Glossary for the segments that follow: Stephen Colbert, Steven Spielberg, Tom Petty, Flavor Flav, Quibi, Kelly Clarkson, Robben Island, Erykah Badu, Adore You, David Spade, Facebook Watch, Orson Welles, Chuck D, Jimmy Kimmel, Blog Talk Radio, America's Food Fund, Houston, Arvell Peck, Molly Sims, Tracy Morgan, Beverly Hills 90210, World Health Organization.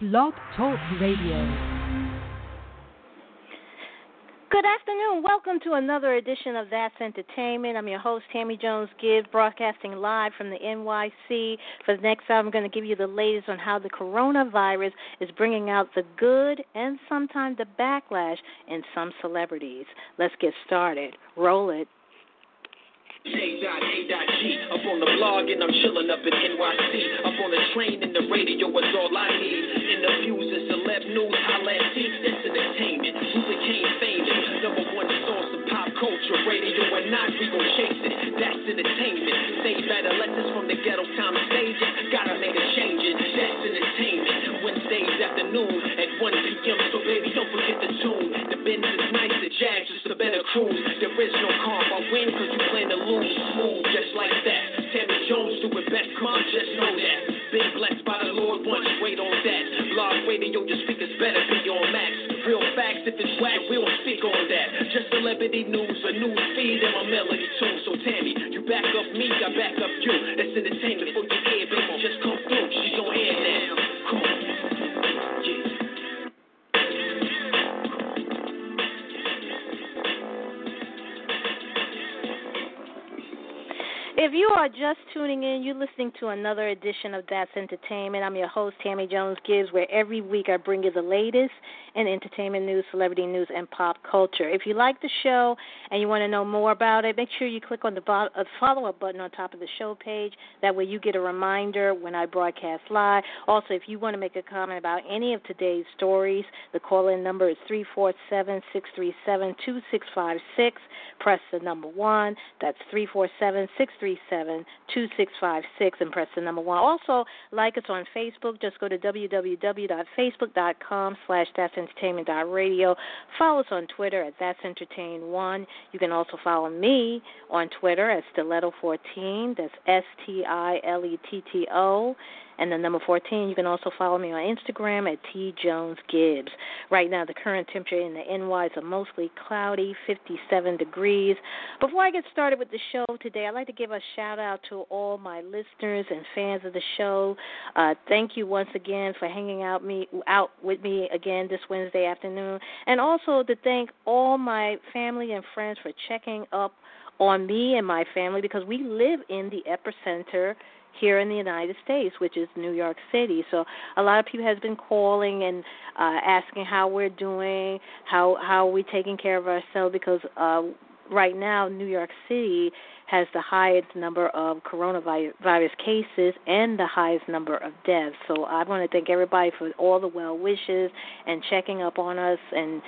Blog Talk Radio. Good afternoon. Welcome to another edition of That's Entertainment. I'm your host, Tammy Jones Gibbs, broadcasting live from the NYC. For the next hour, I'm going to give you the latest on how the coronavirus is bringing out the good and sometimes the backlash in some celebrities. Let's get started. Roll it. J.A.G. Up on the blog and I'm chilling up in NYC. Up on the train and the radio is all I need. In the Fuse and celeb news, holla at T. That's entertainment. We became famous. Number one source of pop culture. Radio and not, we gon' chase it. That's entertainment. They better let us from the ghetto time stage. Gotta make a change it. That's entertainment. Wednesdays afternoon at 1 p.m. So baby, don't forget the tune. The Benz is nice, the Jazz is the better cruise. There is no calm, I win cause you plan to lose. Smooth, just like that. Tammy Jones do it best, come on, just know that. Been blessed by the Lord, once wait on that. Blog radio, your speakers better be on max. Real facts, if it's whack, we don't speak on that. Just celebrity news, a news feed, and my melody too. So Tammy, you back up me, I back up you. That's entertainment for your ear, baby, just come through. She's on air now, come on. If you are just tuning in, you're listening to another edition of That's Entertainment. I'm your host, Tammy Jones Gibbs, where every week I bring you the latest in entertainment news, celebrity news, and pop culture. If you like the show and you want to know more about it, make sure you click on the follow-up button on top of the show page. That way you get a reminder when I broadcast live. Also, if you want to make a comment about any of today's stories, the call-in number is 347-637-2656. Press the number 1. That's 347-637-2656 and press the number 1. Also, like us on Facebook. Just go to www.facebook.com/thatsentertainment.radio. Follow us on Twitter at thatsentertain1. You can also follow me on Twitter at stiletto14. That's stiletto. And the number 14, you can also follow me on Instagram at tjonesgibbs. Right now, the current temperature in the NYs are mostly cloudy, 57 degrees. Before I get started with the show today, I'd like to give a shout-out to all my listeners and fans of the show. Thank you once again for hanging out with me again this Wednesday afternoon. And also to thank all my family and friends for checking up on me and my family because we live in the epicenter here in the United States, which is New York City. So a lot of people has been calling and asking how we're doing, how we're taking care of ourselves, because right now New York City has the highest number of coronavirus cases and the highest number of deaths. So I want to thank everybody for all the well wishes and checking up on us and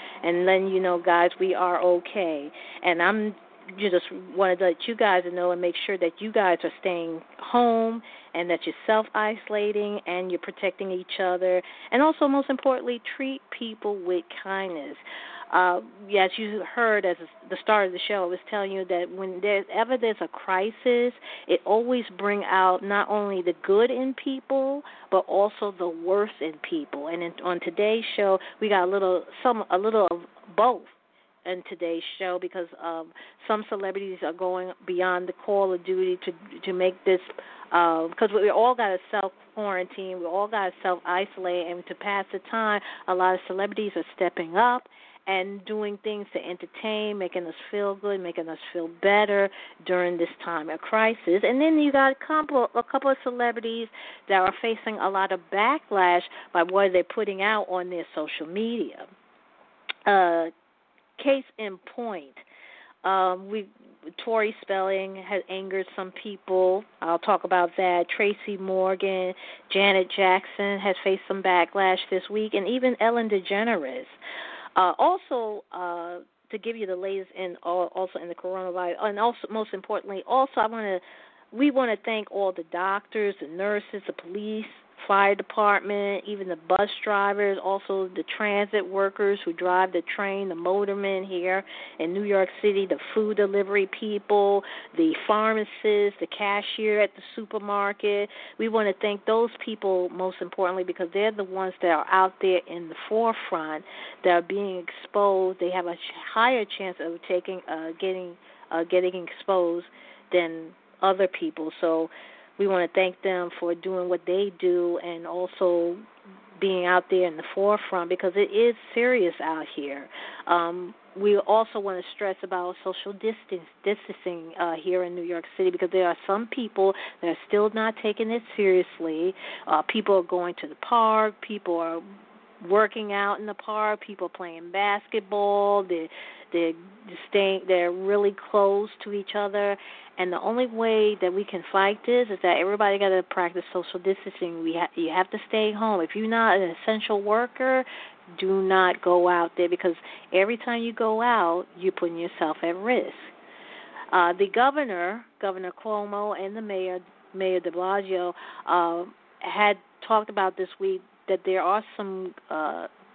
letting you know, guys, we are okay. And you just wanted to let you guys know and make sure that you guys are staying home and that you're self-isolating and you're protecting each other. And also, most importantly, treat people with kindness. As you heard at the start of the show, I was telling you that whenever there's a crisis, it always brings out not only the good in people, but also the worst in people. And on today's show, we got a little of both. In today's show, because some celebrities are going beyond the call of duty to make this, because we all got to self-quarantine, we all got to self-isolate, and to pass the time, a lot of celebrities are stepping up and doing things to entertain, making us feel good, making us feel better during this time of crisis. And then you got a couple of celebrities that are facing a lot of backlash by what they're putting out on their social media. Case in point, Tori Spelling has angered some people. I'll talk about that. Tracy Morgan, Janet Jackson has faced some backlash this week, and even Ellen DeGeneres. Also, to give you the latest in the coronavirus, and also most importantly, we want to thank all the doctors, the nurses, the police, fire department, even the bus drivers, also the transit workers who drive the train, the motormen here in New York City, the food delivery people, the pharmacists, the cashier at the supermarket. We want to thank those people most importantly because they're the ones that are out there in the forefront that are being exposed. They have a higher chance of getting exposed than other people. So we want to thank them for doing what they do and also being out there in the forefront, because it is serious out here. We also want to stress about social distancing here in New York City, because there are some people that are still not taking it seriously. People are going to the park. People are working out in the park. People are playing basketball. They're really close to each other. And the only way that we can fight this is that everybody got to practice social distancing. You have to stay home. If you're not an essential worker, do not go out there, because every time you go out, you're putting yourself at risk. The governor, Governor Cuomo, and the mayor de Blasio, had talked about this week that there are some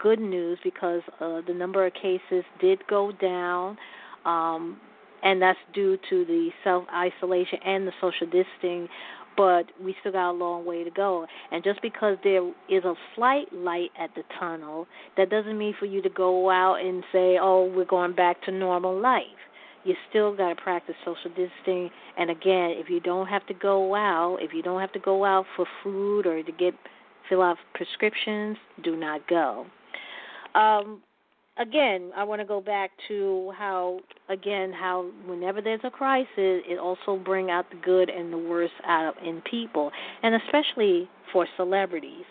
good news, because the number of cases did go down, and that's due to the self-isolation and the social distancing, but we still got a long way to go. And just because there is a slight light at the tunnel, that doesn't mean for you to go out and say, oh, we're going back to normal life. You still got to practice social distancing. And, again, if you don't have to go out, for food or to fill out prescriptions, do not go. Again, I want to go back to how whenever there's a crisis, it also brings out the good and the worst out in people, and especially for celebrities.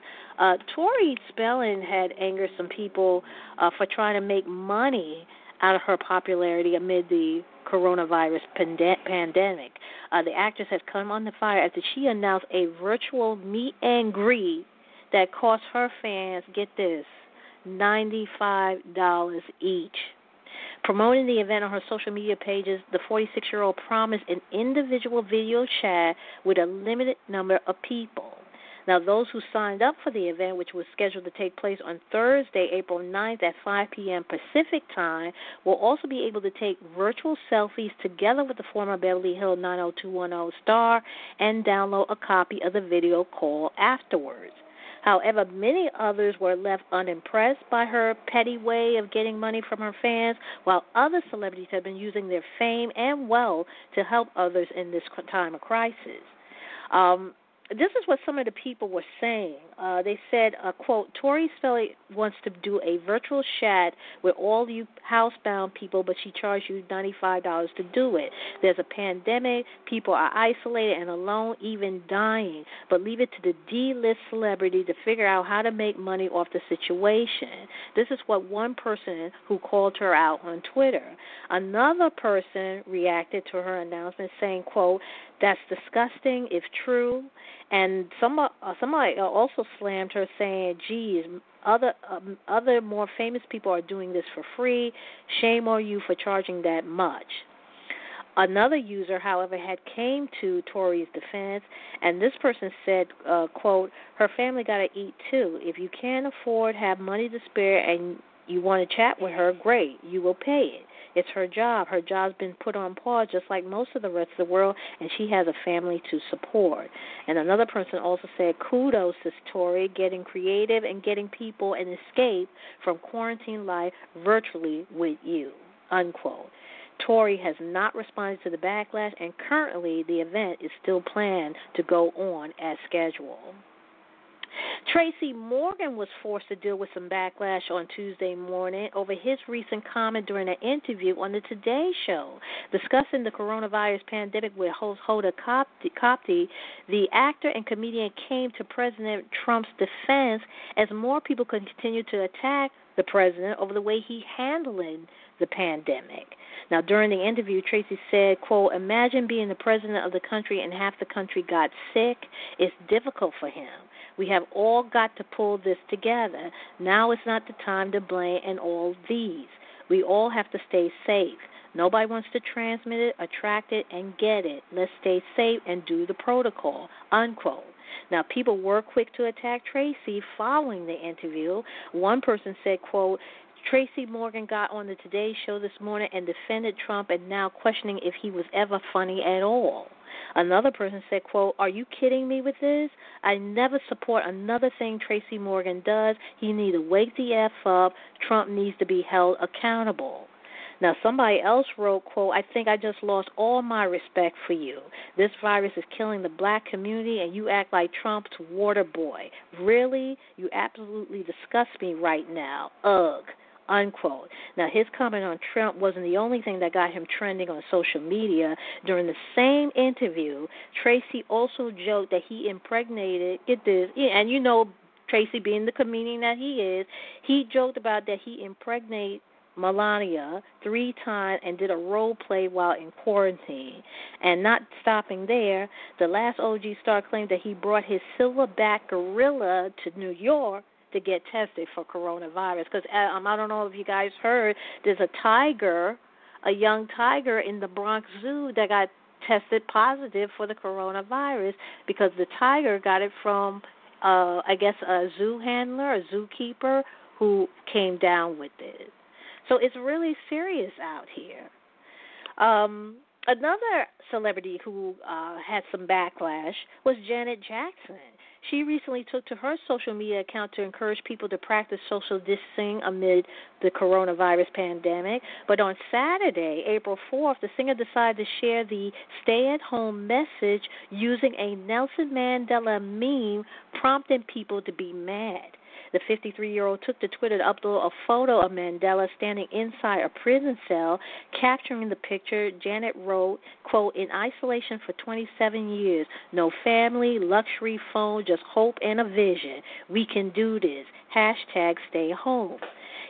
Tori Spelling had angered some people for trying to make money out of her popularity amid the coronavirus pandemic. The actress has come on the fire after she announced a virtual meet and greet that cost her fans, get this, $95 each. Promoting the event on her social media pages, the 46-year-old promised an individual video chat with a limited number of people. Now, those who signed up for the event, which was scheduled to take place on Thursday, April 9th at 5 p.m. Pacific time, will also be able to take virtual selfies together with the former Beverly Hills 90210 star and download a copy of the video call afterwards. However, many others were left unimpressed by her petty way of getting money from her fans, while other celebrities have been using their fame and wealth to help others in this time of crisis. This is what some of the people were saying. They said, quote, Tori Spelling wants to do a virtual chat with all you housebound people, but she charged you $95 to do it. There's a pandemic. People are isolated and alone, even dying. But leave it to the D-list celebrity to figure out how to make money off the situation. This is what one person who called her out on Twitter. Another person reacted to her announcement saying, quote, that's disgusting, if true. And somebody also slammed her, saying, geez, other more famous people are doing this for free. Shame on you for charging that much. Another user, however, had came to Tori's defense, and this person said, quote, her family got to eat too. If you can't afford, have money to spare, and you want to chat with her, great, you will pay it. It's her job. Her job's been put on pause just like most of the rest of the world, and she has a family to support. And another person also said, kudos to Tori, getting creative and getting people an escape from quarantine life virtually with you, unquote. Tori has not responded to the backlash, and currently the event is still planned to go on as scheduled. Tracy Morgan was forced to deal with some backlash on Tuesday morning over his recent comment during an interview on the Today Show. Discussing the coronavirus pandemic with host Hoda Kotb, the actor and comedian came to President Trump's defense as more people continued to attack the president over the way he handled the pandemic. Now, during the interview, Tracy said, quote, imagine being the president of the country and half the country got sick. It's difficult for him. We have all got to pull this together. Now is not the time to blame and all these. We all have to stay safe. Nobody wants to transmit it, attract it, and get it. Let's stay safe and do the protocol, unquote. Now, people were quick to attack Tracy following the interview. One person said, quote, Tracy Morgan got on the Today Show this morning and defended Trump and now questioning if he was ever funny at all. Another person said, quote, are you kidding me with this? I never support another thing Tracy Morgan does. He needs to wake the F up. Trump needs to be held accountable. Now, somebody else wrote, quote, I think I just lost all my respect for you. This virus is killing the black community, and you act like Trump's water boy. Really? You absolutely disgust me right now. Ugh. Unquote. Now, his comment on Trump wasn't the only thing that got him trending on social media. During the same interview, Tracy also joked that he impregnated, get this, and you know, Tracy being the comedian that he is, he joked about that he impregnated Melania 3 times and did a role play while in quarantine. And not stopping there, the last OG star claimed that he brought his silverback gorilla to New York to get tested for coronavirus. Because I don't know if you guys heard, there's a tiger, a young tiger in the Bronx Zoo that got tested positive for the coronavirus because the tiger got it from, I guess, a zoo handler, a zookeeper who came down with it. So it's really serious out here. Another celebrity who had some backlash was Janet Jackson. She recently took to her social media account to encourage people to practice social distancing amid the coronavirus pandemic. But on Saturday, April 4th, the singer decided to share the stay-at-home message using a Nelson Mandela meme, prompting people to be mad. The 53-year-old took to Twitter to upload a photo of Mandela standing inside a prison cell. Capturing the picture, Janet wrote, quote, in isolation for 27 years, no family, luxury phone, just hope and a vision. We can do this. Hashtag stay home.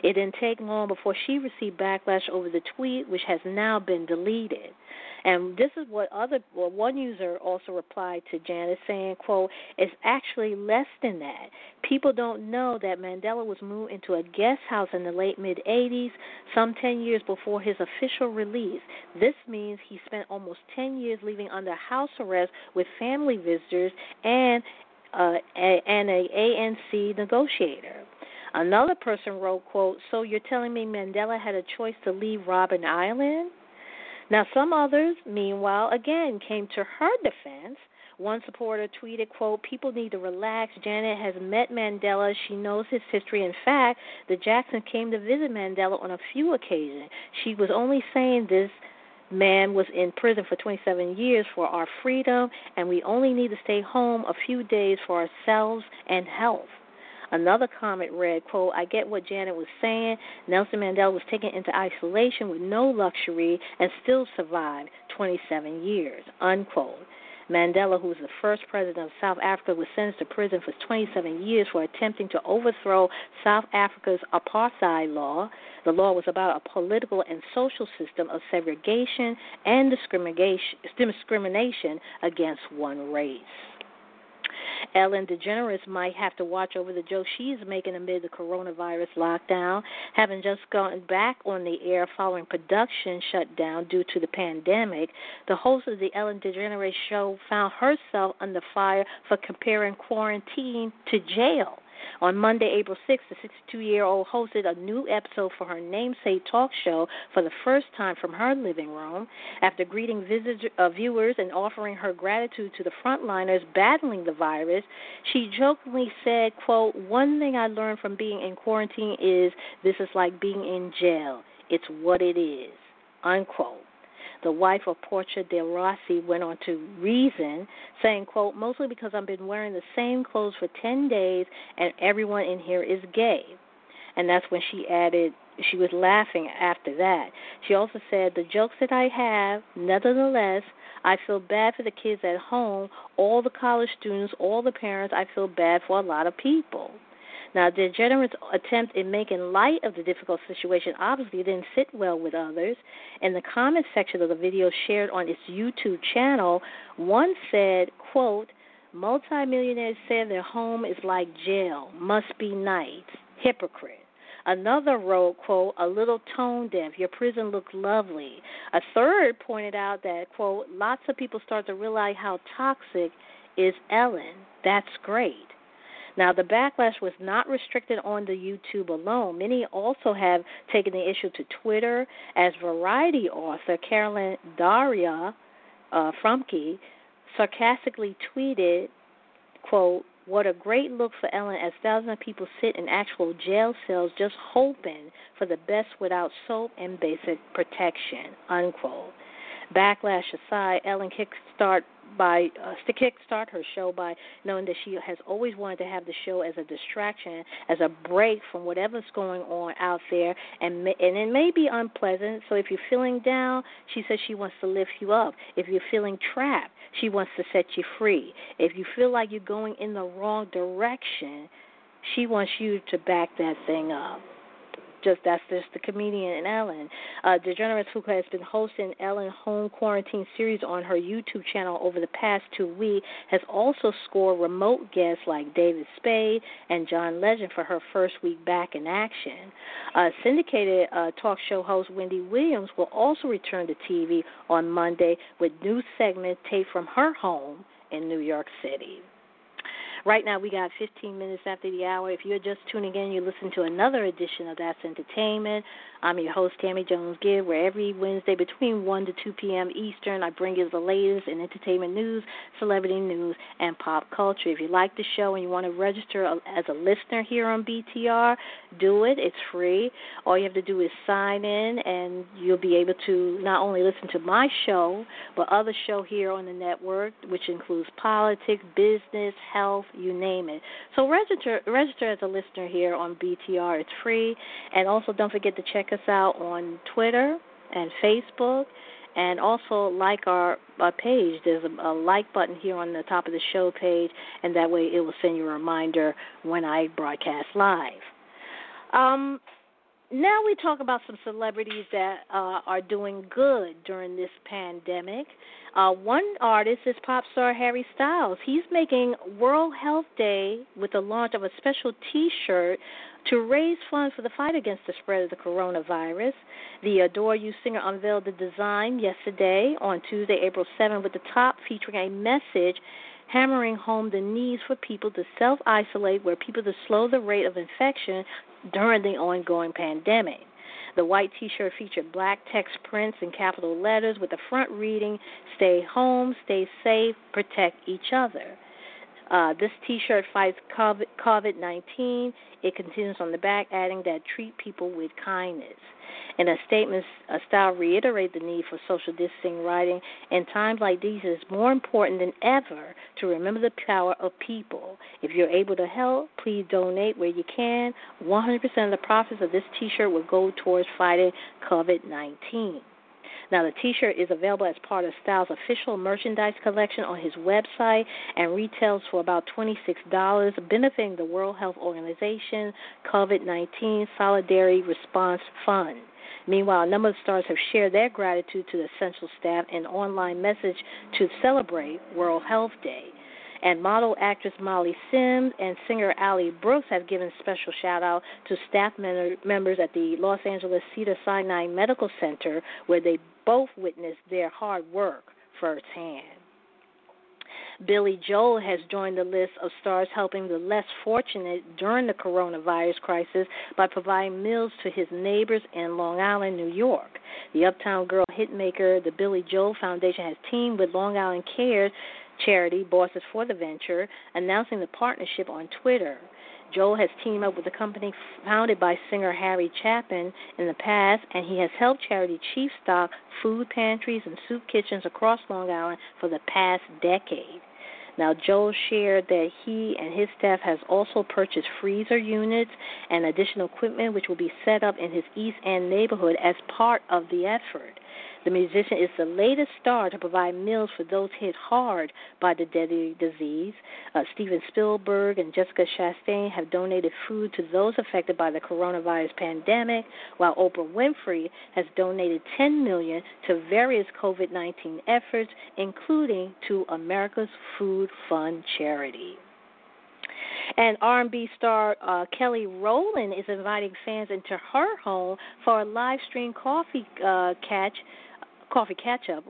It didn't take long before she received backlash over the tweet, which has now been deleted. And this is what one user also replied to Janet, saying, quote, it's actually less than that. People don't know that Mandela was moved into a guest house in the late mid-'80s, some 10 years before his official release. This means he spent almost 10 years living under house arrest with family visitors and an ANC negotiator. Another person wrote, quote, so you're telling me Mandela had a choice to leave Robben Island? Now, some others, meanwhile, again, came to her defense. One supporter tweeted, quote, people need to relax. Janet has met Mandela. She knows his history. In fact, the Jacksons came to visit Mandela on a few occasions. She was only saying this man was in prison for 27 years for our freedom, and we only need to stay home a few days for ourselves and health. Another comment read, quote, I get what Janet was saying. Nelson Mandela was taken into isolation with no luxury and still survived 27 years, unquote. Mandela, who was the first president of South Africa, was sentenced to prison for 27 years for attempting to overthrow South Africa's apartheid law. The law was about a political and social system of segregation and discrimination against one race. Ellen DeGeneres might have to watch over the joke she's making amid the coronavirus lockdown, having just gone back on the air following production shutdown due to the pandemic. The host of the Ellen DeGeneres show found herself under fire for comparing quarantine to jail. On Monday, April 6th, the 62-year-old hosted a new episode for her namesake talk show for the first time from her living room. After greeting viewers and offering her gratitude to the frontliners battling the virus, she jokingly said, quote, one thing I learned from being in quarantine is this is like being in jail. It's what it is, unquote. The wife of Portia de Rossi went on to reason, saying, quote, mostly because I've been wearing the same clothes for 10 days and everyone in here is gay. And that's when she added she was laughing after that. She also said, the jokes that I have, nevertheless, I feel bad for the kids at home, all the college students, all the parents. I feel bad for a lot of people. Now, DeGeneres' attempt in making light of the difficult situation obviously didn't sit well with others. In the comment section of the video shared on its YouTube channel, one said, quote, multimillionaires said their home is like jail, must be nice, hypocrite. Another wrote, quote, a little tone deaf, your prison looked lovely. A third pointed out that, quote, lots of people start to realize how toxic is Ellen. That's great. Now, the backlash was not restricted on the YouTube alone. Many also have taken the issue to Twitter, as Variety author Carolyn Daria Frumke sarcastically tweeted, quote, What a great look for Ellen as thousands of people sit in actual jail cells just hoping for the best without soap and basic protection, unquote. Backlash aside, Ellen kickstart her show by knowing that she has always wanted to have the show as a distraction, as a break from whatever's going on out there, and it may be unpleasant. So if you're feeling down, she says she wants to lift you up. If you're feeling trapped, she wants to set you free. If you feel like you're going in the wrong direction, she wants you to back that thing up. That's just the comedian Ellen DeGeneres, who has been hosting Ellen Home Quarantine series on her YouTube channel over the past 2 weeks, has also scored remote guests like David Spade and John Legend for her first week back in action. Syndicated talk show host Wendy Williams will also return to TV on Monday with new segments taped from her home in New York City. Right now, we got 15 minutes after the hour. If you're just tuning in, you listen to another edition of That's Entertainment. I'm your host, Tammy Jones Gibbs, where every Wednesday between 1 to 2 p.m. Eastern, I bring you the latest in entertainment news, celebrity news, and pop culture. If you like the show and you want to register as a listener here on BTR, do it. It's free. All you have to do is sign in, and you'll be able to not only listen to my show, but other show here on the network, which includes politics, business, health, you name it. So register as a listener here on BTR. It's free. And also don't forget to check us out on Twitter and Facebook, and also like our page. There's a like button here on the top of the show page, and that way it will send you a reminder when I broadcast live. Now we talk about some celebrities that are doing good during this pandemic. One artist is pop star Harry Styles. He's making World Health Day with the launch of a special T-shirt to raise funds for the fight against the spread of the coronavirus. The Adore You singer unveiled the design yesterday on Tuesday, April 7, with the top featuring a message hammering home the need for people to self-isolate, where people to slow the rate of infection during the ongoing pandemic. The white T-shirt featured black text prints in capital letters with the front reading, "Stay home, stay safe, protect each other." This T-shirt fights COVID-19. It continues on the back, adding that treat people with kindness. In a statement, Styles reiterated the need for social distancing, writing, "In times like these, it is more important than ever to remember the power of people. If you're able to help, please donate where you can. 100% of the profits of this T-shirt will go towards fighting COVID-19. Now, the T-shirt is available as part of Styles' official merchandise collection on his website and retails for about $26, benefiting the World Health Organization COVID-19 Solidarity Response Fund. Meanwhile, a number of stars have shared their gratitude to the essential staff in an online message to celebrate World Health Day. And model actress Molly Sims and singer Allie Brooks have given special shout-out to staff members at the Los Angeles Cedars-Sinai Medical Center, where they both witnessed their hard work firsthand. Billy Joe has joined the list of stars helping the less fortunate during the coronavirus crisis by providing meals to his neighbors in Long Island, New York. The Uptown Girl hitmaker, the Billy Joe Foundation, has teamed with Long Island Cares charity, Bosses for the Venture, announcing the partnership on Twitter. Joel has teamed up with a company founded by singer Harry Chapin in the past, and he has helped charity chief stock food pantries and soup kitchens across Long Island for the past decade. Now, Joel shared that he and his staff has also purchased freezer units and additional equipment, which will be set up in his East End neighborhood as part of the effort. The musician is the latest star to provide meals for those hit hard by the deadly disease. Steven Spielberg and Jessica Chastain have donated food to those affected by the coronavirus pandemic, while Oprah Winfrey has donated $10 million to various COVID-19 efforts, including to America's Food Fund charity. And R&B star Kelly Rowland is inviting fans into her home for a live stream coffee catch-up,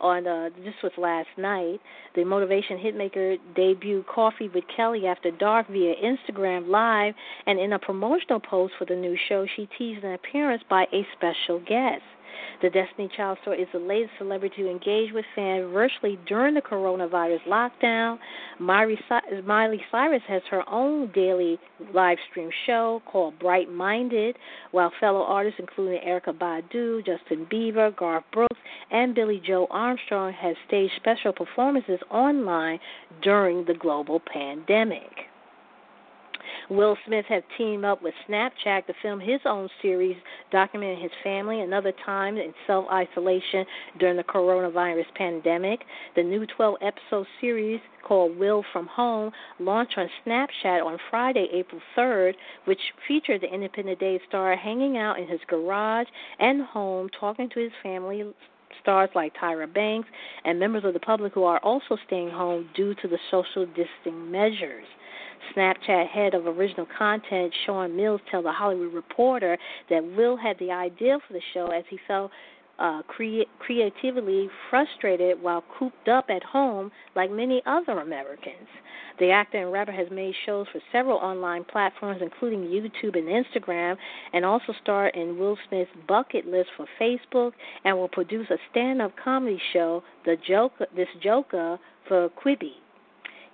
on this was last night. The Motivation hitmaker debuted Coffee with Kelly After Dark via Instagram Live, and in a promotional post for the new show, she teased an appearance by a special guest. The Destiny Child Star is the latest celebrity to engage with fans virtually during the coronavirus lockdown. Miley Cyrus has her own daily live stream show called Bright Minded, while fellow artists including Erykah Badu, Justin Bieber, Garth Brooks, and Billy Joe Armstrong has staged special performances online during the global pandemic. Will Smith has teamed up with Snapchat to film his own series documenting his family another time in self-isolation during the coronavirus pandemic. The new 12-episode series called Will From Home launched on Snapchat on Friday, April 3rd, which featured the Independent Day star hanging out in his garage and home, talking to his family, stars like Tyra Banks, and members of the public who are also staying home due to the social distancing measures. Snapchat head of original content, Sean Mills, tells The Hollywood Reporter that Will had the idea for the show as he felt creatively frustrated while cooped up at home like many other Americans. The actor and rapper has made shows for several online platforms, including YouTube and Instagram, and also starred in Will Smith's bucket list for Facebook and will produce a stand-up comedy show, This Joker, for Quibi.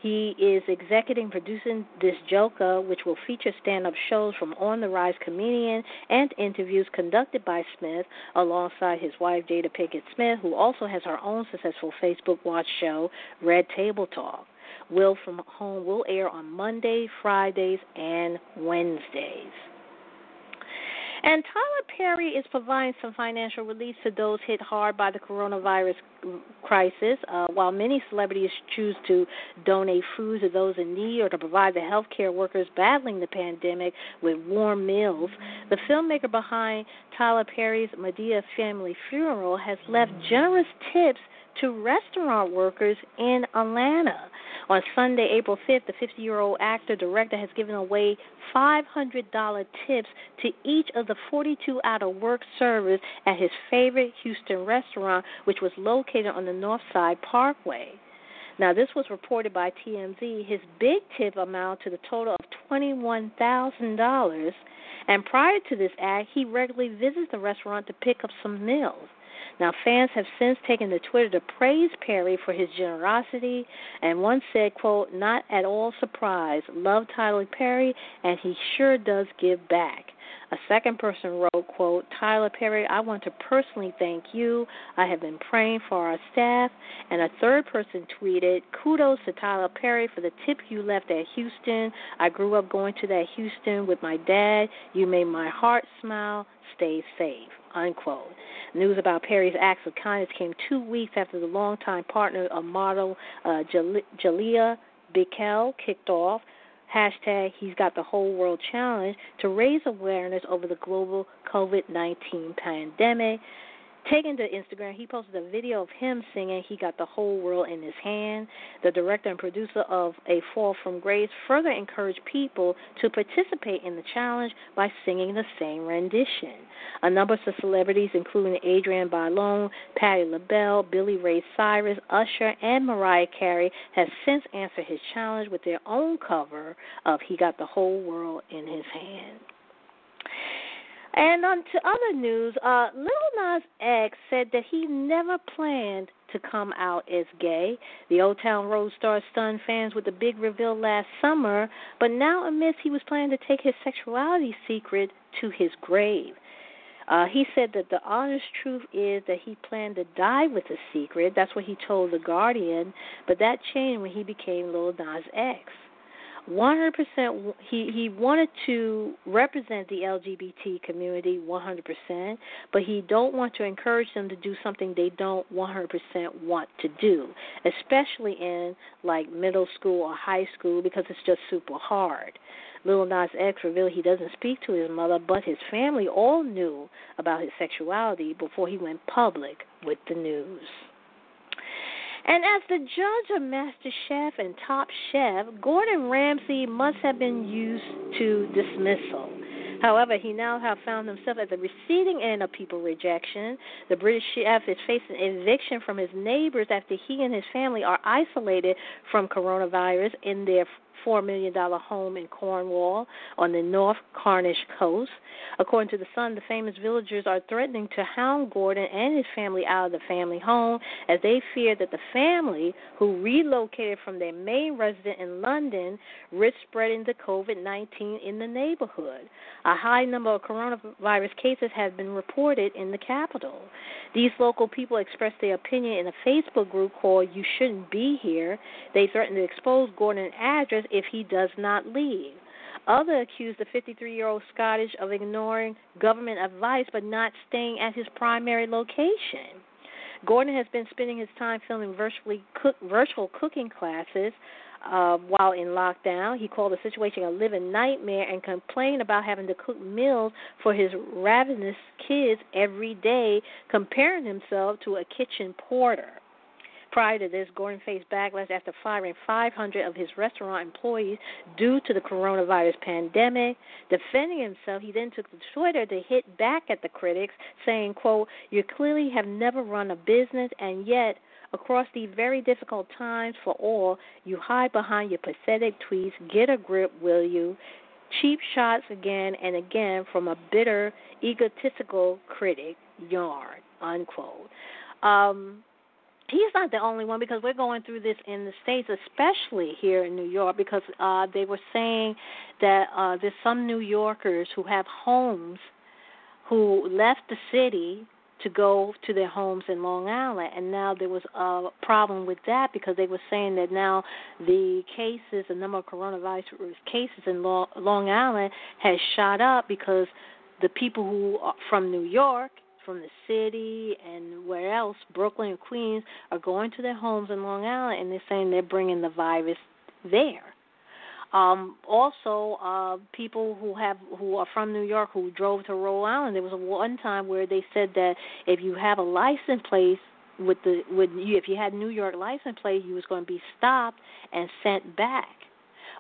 He is executive producing This Joker, which will feature stand-up shows from On the Rise comedian and interviews conducted by Smith alongside his wife, Jada Pinkett Smith, who also has her own successful Facebook watch show, Red Table Talk. Will From Home will air on Monday, Fridays, and Wednesdays. And Tyler Perry is providing some financial relief to those hit hard by the coronavirus crisis. While many celebrities choose to donate food to those in need or to provide the healthcare workers battling the pandemic with warm meals, the filmmaker behind Tyler Perry's Madea Family Funeral has left generous tips to restaurant workers in Atlanta. On Sunday, April 5th, the 50-year-old actor-director has given away $500 tips to each of the 42 out-of-work servers at his favorite Houston restaurant, which was located on the Northside Parkway. Now, this was reported by TMZ. His big tip amounted to the total of $21,000, and prior to this act, he regularly visits the restaurant to pick up some meals. Now, fans have since taken to Twitter to praise Perry for his generosity, and one said, quote, "Not at all surprised. Love Tyler Perry, and he sure does give back." A second person wrote, quote, "Tyler Perry, I want to personally thank you. I have been praying for our staff." And a third person tweeted, "Kudos to Tyler Perry for the tip you left at Houston. I grew up going to that Houston with my dad. You made my heart smile. Stay safe," unquote. News about Perry's acts of kindness came 2 weeks after the longtime partner of model Jalea Bickel kicked off hashtag He's Got the Whole World Challenge to raise awareness over the global COVID-19 pandemic. Taken to Instagram, he posted a video of him singing He Got the Whole World in His Hand. The director and producer of A Fall from Grace further encouraged people to participate in the challenge by singing the same rendition. A number of celebrities, including Adrienne Bailon, Patti LaBelle, Billy Ray Cyrus, Usher, and Mariah Carey, have since answered his challenge with their own cover of He Got the Whole World in His Hand. And on to other news, Lil Nas X said that he never planned to come out as gay. The Old Town Road star stunned fans with the big reveal last summer, but now admits he was planning to take his sexuality secret to his grave. He said that the honest truth is that he planned to die with the secret. That's what he told The Guardian, but that changed when he became Lil Nas X. 100%, he wanted to represent the LGBT community 100%, but he don't want to encourage them to do something they don't 100% want to do, especially in like middle school or high school, because it's just super hard. Lil Nas X revealed he doesn't speak to his mother, but his family all knew about his sexuality before he went public with the news. And as the judge of MasterChef and Top Chef, Gordon Ramsay must have been used to dismissal. However, he now has found himself at the receiving end of people rejection. The British chef is facing eviction from his neighbors after he and his family are isolated from coronavirus in their $4 million home in Cornwall on the North Cornish coast. According to The Sun, the famous villagers are threatening to hound Gordon and his family out of the family home as they fear that the family, who relocated from their main residence in London, risk spreading the COVID-19 in the neighborhood. A high number of coronavirus cases have been reported in the capital. These local people expressed their opinion in a Facebook group called You Shouldn't Be Here. They threatened to expose Gordon's address if he does not leave. Other accused the 53-year-old Scottish of ignoring government advice but not staying at his primary location. Gordon has been spending his time filming virtual cooking classes while in lockdown. He called the situation a living nightmare and complained about having to cook meals for his ravenous kids every day, comparing himself to a kitchen porter. Prior to this, Gordon faced backlash after firing 500 of his restaurant employees due to the coronavirus pandemic. Defending himself, he then took to Twitter to hit back at the critics, saying, quote, "You clearly have never run a business, and yet, across these very difficult times for all, you hide behind your pathetic tweets. Get a grip, will you? Cheap shots again and again from a bitter, egotistical critic." Yarn, unquote. He's not the only one, because we're going through this in the States, especially here in New York, because they were saying that there's some New Yorkers who have homes who left the city to go to their homes in Long Island, and now there was a problem with that because they were saying that now the cases, the number of coronavirus cases in Long Island has shot up because the people who are from New York, from the city and where else, Brooklyn and Queens, are going to their homes in Long Island, and they're saying they're bringing the virus there. Also, people who are from New York who drove to Rhode Island, there was one time where they said that if you have a license plate if you had a New York license plate, you was going to be stopped and sent back.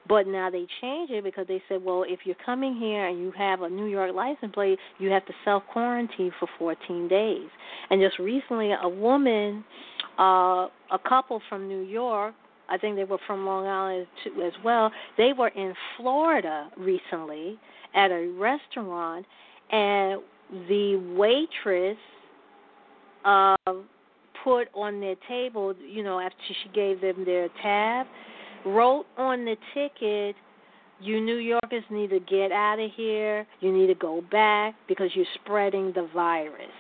But now they change it because they said, well, if you're coming here and you have a New York license plate, you have to self-quarantine for 14 days. And just recently, a woman, a couple from New York, I think they were from Long Island too, as well, they were in Florida recently at a restaurant, and the waitress put on their table, you know, after she gave them their tab, wrote on the ticket, "You New Yorkers need to get out of here. You need to go back because you're spreading the virus."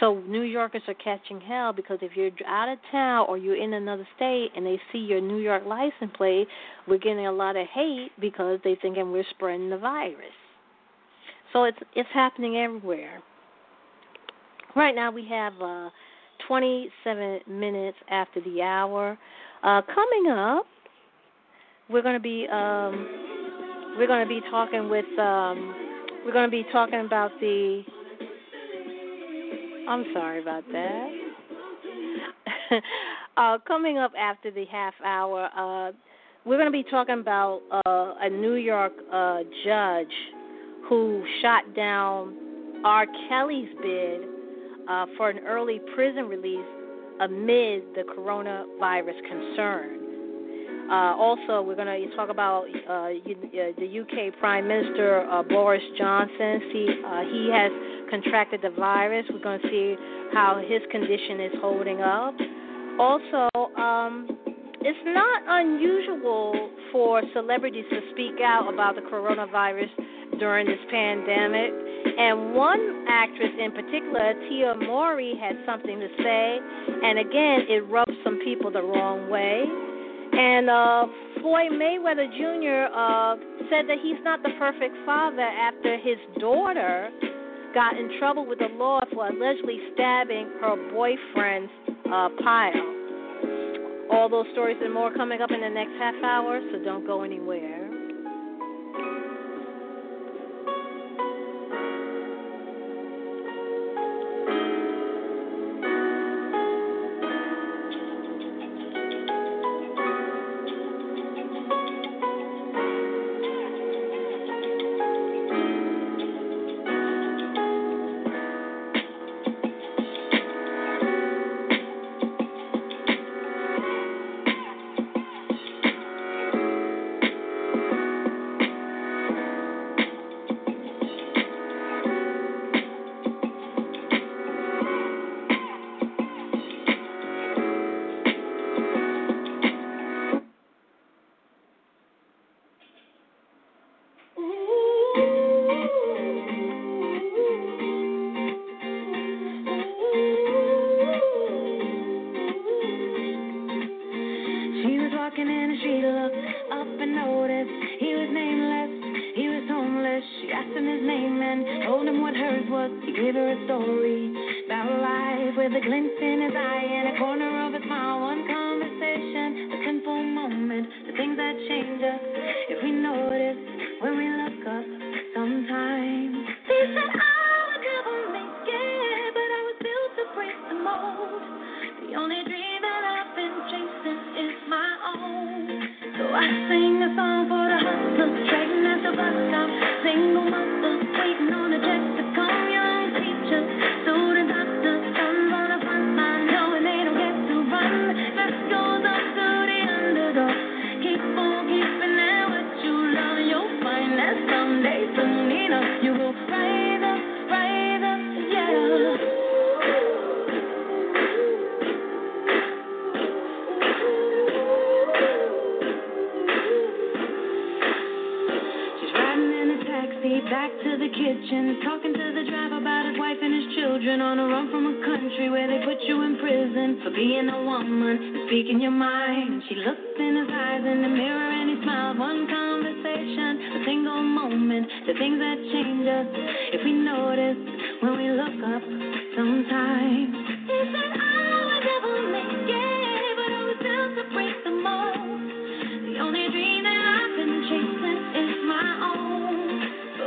So New Yorkers are catching hell because if you're out of town or you're in another state and they see your New York license plate, we're getting a lot of hate because they're thinking we're spreading the virus. So it's happening everywhere. Right now we have 27 minutes after the hour. Coming up, we're going to be talking about the. I'm sorry about that. Coming up after the half hour, we're going to be talking about a New York judge who shot down R. Kelly's bid for an early prison release amid the coronavirus concern. Also, we're going to talk about the UK Prime Minister Boris Johnson. He has contracted the virus. We're going to see how his condition is holding up. Also, it's not unusual for celebrities to speak out about the coronavirus during this pandemic. And one actress in particular, Tia Mowry, had something to say. And again, it rubbed some people the wrong way. And Floyd Mayweather Jr. Said that he's not the perfect father after his daughter got in trouble with the law for allegedly stabbing her boyfriend's pile. All those stories and more coming up in the next half hour, so don't go anywhere. hers. She asked him his name and told him what hers was. He gave her a story about life with a glimpse in his eye and a corner of his mouth. One conversation, a simple moment, the things that change us if we notice when we look up sometimes. They said I would never make it, but I was built to break the mold. The only dream that I've been chasing is my own. So I sing a song for the hustlers trading at the bus stop, single mothers waiting on a jet to come, young teachers, student doctors, sons on the front line knowing they don't get to run. Let's go up to the underdog, keep on keeping at what you love. You'll find that someday soon enough you will rise up, yeah. Back to the kitchen, talking to the driver about his wife and his children. On a run from a country where they put you in prison for being a woman, speaking your mind. She looked in his eyes in the mirror and he smiled. One conversation, a single moment, the things that change us if we notice when we look up sometimes. He said I would never make it, but I was built to break the mold. The only dream that I've been chasing is my own.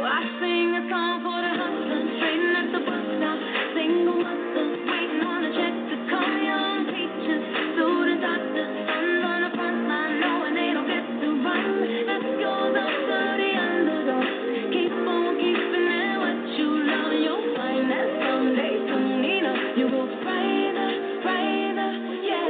I sing a song for the hustlers trading at the bus stop, single mothers waiting on a check to come, young teachers, student doctors, sons on the front line knowing they don't get to run. Let's go up to the underdog, keep on keeping at what you love. You'll find that someday soon enough you will rise up, rise up, yeah.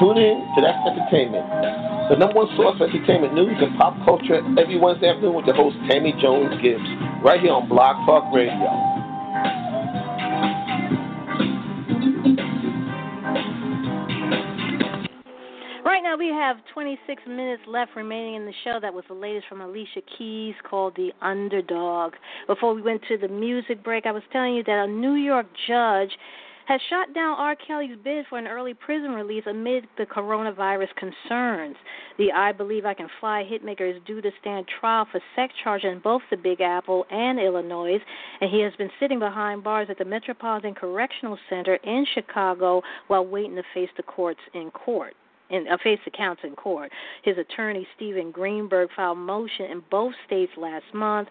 Tune in to That's Entertainment, the number one source for entertainment news and pop culture every Wednesday afternoon with your host Tammy Jones Gibbs, right here on Blog Talk Radio. Right now we have 26 minutes left remaining in the show. That was the latest from Alicia Keys called The Underdog. Before we went to the music break, I was telling you that a New York judge has shot down R. Kelly's bid for an early prison release amid the coronavirus concerns. The I Believe I Can Fly hitmaker is due to stand trial for sex charges in both the Big Apple and Illinois, and he has been sitting behind bars at the Metropolitan Correctional Center in Chicago while waiting to face the counts in court. His attorney, Steven Greenberg, filed motion in both states last month,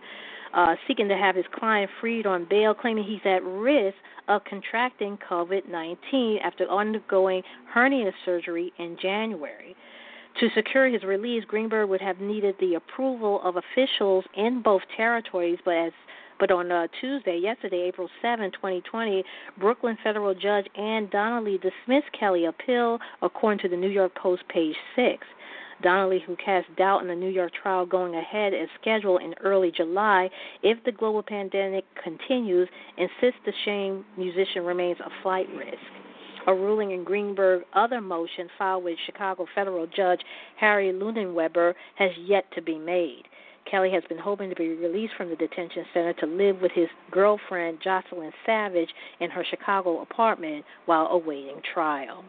seeking to have his client freed on bail, claiming he's at risk of contracting COVID-19 after undergoing hernia surgery in January. To secure his release, Greenberg would have needed the approval of officials in both territories, but on Tuesday, yesterday, April 7, 2020, Brooklyn federal judge Ann Donnelly dismissed Kelly's appeal, according to the New York Post, page 6. Donnelly, who cast doubt in the New York trial going ahead as scheduled in early July if the global pandemic continues, insists the shamed musician remains a flight risk. A ruling in Greenberg's other motion filed with Chicago federal judge Harry Lunenweber has yet to be made. Kelly has been hoping to be released from the detention center to live with his girlfriend, Jocelyn Savage, in her Chicago apartment while awaiting trial.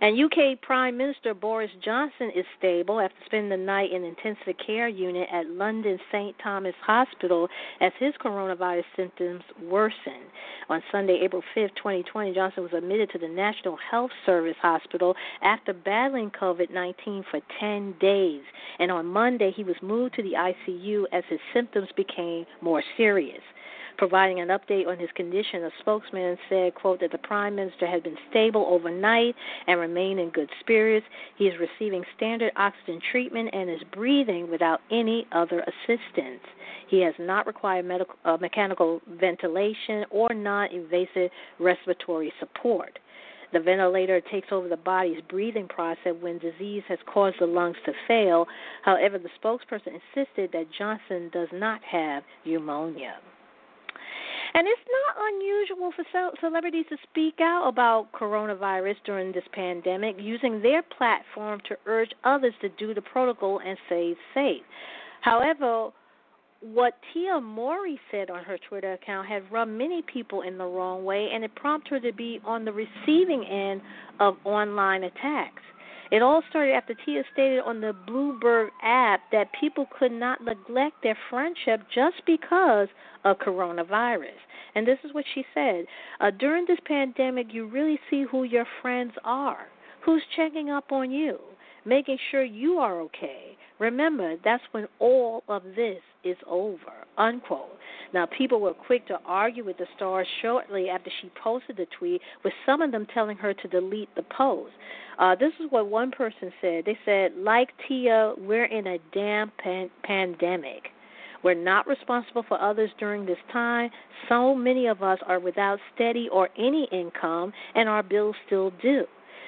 And UK Prime Minister Boris Johnson is stable after spending the night in intensive care unit at London St. Thomas Hospital as his coronavirus symptoms worsen. On Sunday, April 5, 2020, Johnson was admitted to the National Health Service Hospital after battling COVID-19 for 10 days. And on Monday, he was moved to the ICU as his symptoms became more serious. Providing an update on his condition, a spokesman said, quote, that the Prime Minister had been stable overnight and remained in good spirits. He is receiving standard oxygen treatment and is breathing without any other assistance. He has not required mechanical ventilation or non-invasive respiratory support. The ventilator takes over the body's breathing process when disease has caused the lungs to fail. However, the spokesperson insisted that Johnson does not have pneumonia. And it's not unusual for celebrities to speak out about coronavirus during this pandemic, using their platform to urge others to do the protocol and stay safe. However, what Tia Mowry said on her Twitter account had rubbed many people in the wrong way, and it prompted her to be on the receiving end of online attacks. It all started after Tia stated on the Bloomberg app that people could not neglect their friendship just because of coronavirus. And this is what she said. During this pandemic, you really see who your friends are, who's checking up on you, making sure you are okay. Remember, that's when all of this is over, unquote. Now, people were quick to argue with the star shortly after she posted the tweet, with some of them telling her to delete the post. This is what one person said. They said, like Tia, we're in a damn pandemic. We're not responsible for others during this time. So many of us are without steady or any income, and our bills still due.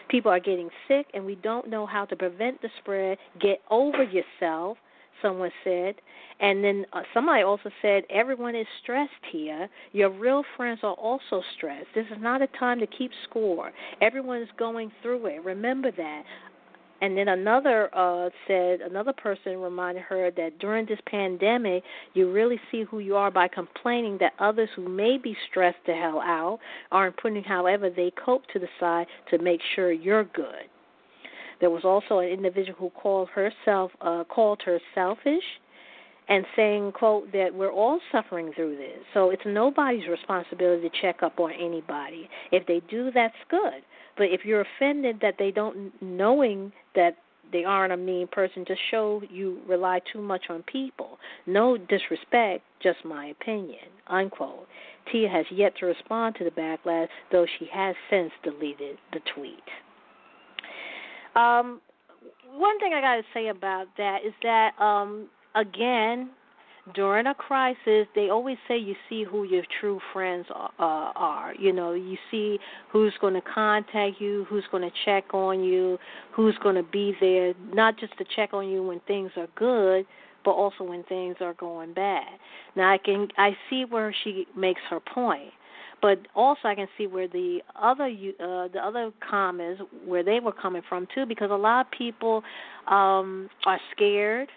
People are getting sick, and we don't know how to prevent the spread. Get over yourself, someone said. And then somebody also said, everyone is stressed here. Your real friends are also stressed. This is not a time to keep score. Everyone is going through it. Remember that. And then another person reminded her that during this pandemic, you really see who you are by complaining that others who may be stressed the hell out aren't putting however they cope to the side to make sure you're good. There was also an individual who called her selfish, and saying, quote, that we're all suffering through this. So it's nobody's responsibility to check up on anybody. If they do, that's good. But if you're offended that they don't, knowing that they aren't a mean person, just show you rely too much on people. No disrespect, just my opinion, unquote. Tia has yet to respond to the backlash, though she has since deleted the tweet. One thing I got to say about that is that, again, during a crisis, they always say you see who your true friends are. You know, you see who's going to contact you, who's going to check on you, who's going to be there, not just to check on you when things are good, but also when things are going bad. Now, I see where she makes her point, but also I can see where the other comments, where they were coming from too, because a lot of people are scared.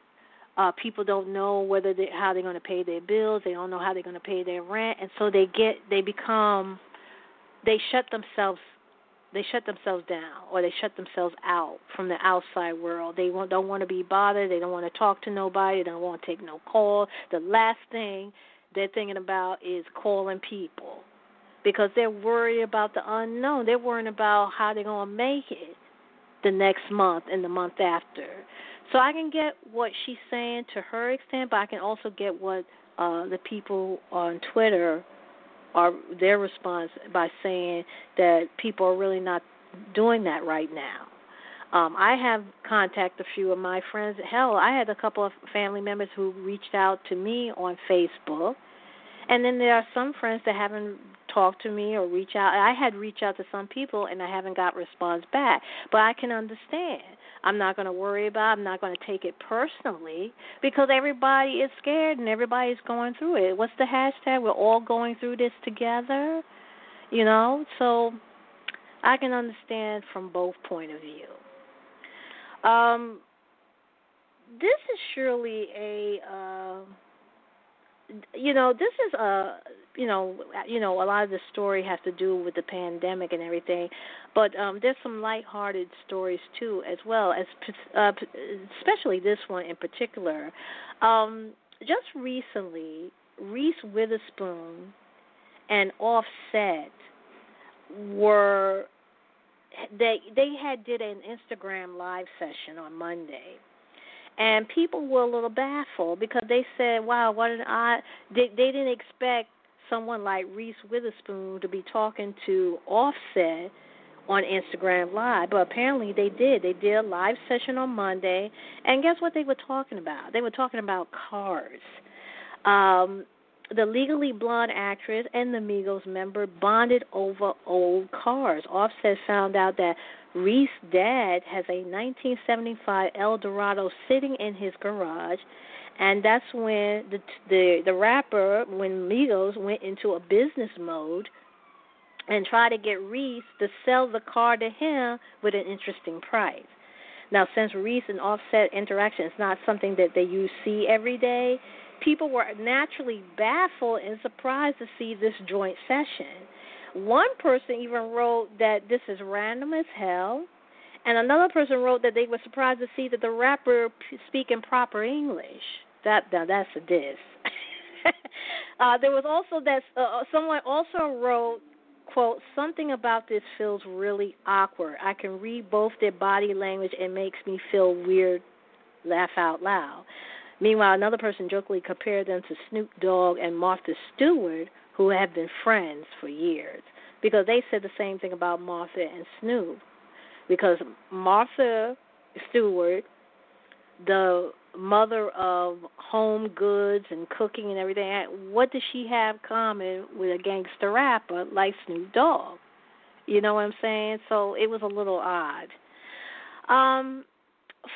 People don't know how they're going to pay their bills. They don't know how they're going to pay their rent, and so they shut themselves down, or they shut themselves out from the outside world. They don't want to be bothered. They don't want to talk to nobody. They don't want to take no call. The last thing they're thinking about is calling people, because they're worried about the unknown. They're worrying about how they're going to make it the next month and the month after. So I can get what she's saying to her extent, but I can also get what the people on Twitter are, their response by saying that people are really not doing that right now. I have contacted a few of my friends. Hell, I had a couple of family members who reached out to me on Facebook, and then there are some friends that haven't talk to me or reach out. I had reached out to some people, and I haven't got response back. But I can understand. I'm not going to worry about it. I'm not going to take it personally, because everybody is scared and everybody's going through it. What's the hashtag? We're all going through this together, you know? So I can understand from both point of view. this is surely a, a lot of the story has to do with the pandemic and everything, but there's some lighthearted stories too as well, as especially this one in particular. Just recently, Reese Witherspoon and Offset were they did an Instagram live session on Monday. And people were a little baffled because they said, wow, what an odd, they didn't expect someone like Reese Witherspoon to be talking to Offset on Instagram Live. But apparently they did. They did a live session on Monday. And guess what they were talking about? They were talking about cars. The Legally Blonde actress and the Migos member bonded over old cars. Offset found out that Reese's dad has a 1975 Eldorado sitting in his garage, and that's when the rapper, when Migos went into a business mode and tried to get Reese to sell the car to him with an interesting price. Now, since Reese and Offset interaction is not something that they see every day, people were naturally baffled and surprised to see this joint session. One person even wrote that this is random as hell, and another person wrote that they were surprised to see that the rapper speaking proper English. That's a diss. There was also that someone also wrote, quote, something about this feels really awkward. I can read both their body language and makes me feel weird, laugh out loud. Meanwhile, another person jokingly compared them to Snoop Dogg and Martha Stewart, who have been friends for years, because they said the same thing about Martha and Snoop, because Martha Stewart, the mother of home goods and cooking and everything, what does she have in common with a gangster rapper like Snoop Dogg? You know what I'm saying? So it was a little odd.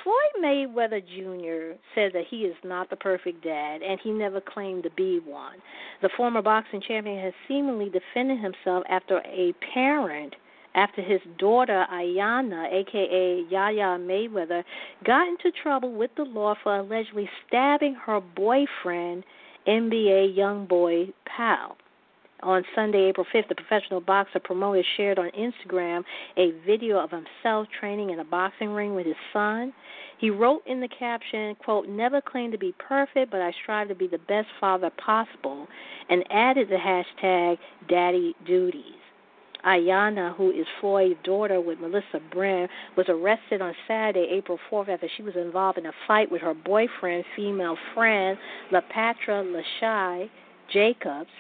Floyd Mayweather Jr. said that he is not the perfect dad, and he never claimed to be one. The former boxing champion has seemingly defended himself after his daughter, Ayanna, a.k.a. Yaya Mayweather, got into trouble with the law for allegedly stabbing her boyfriend, NBA YoungBoy Pal. On Sunday, April 5th, the professional boxer promoter shared on Instagram a video of himself training in a boxing ring with his son. He wrote in the caption, quote, never claimed to be perfect, but I strive to be the best father possible, and added the hashtag Daddy Duties. Ayanna, who is Floyd's daughter with Melissa Bryn, was arrested on Saturday, April 4th, after she was involved in a fight with her boyfriend, female friend, LaPatra LaShai Jacobs.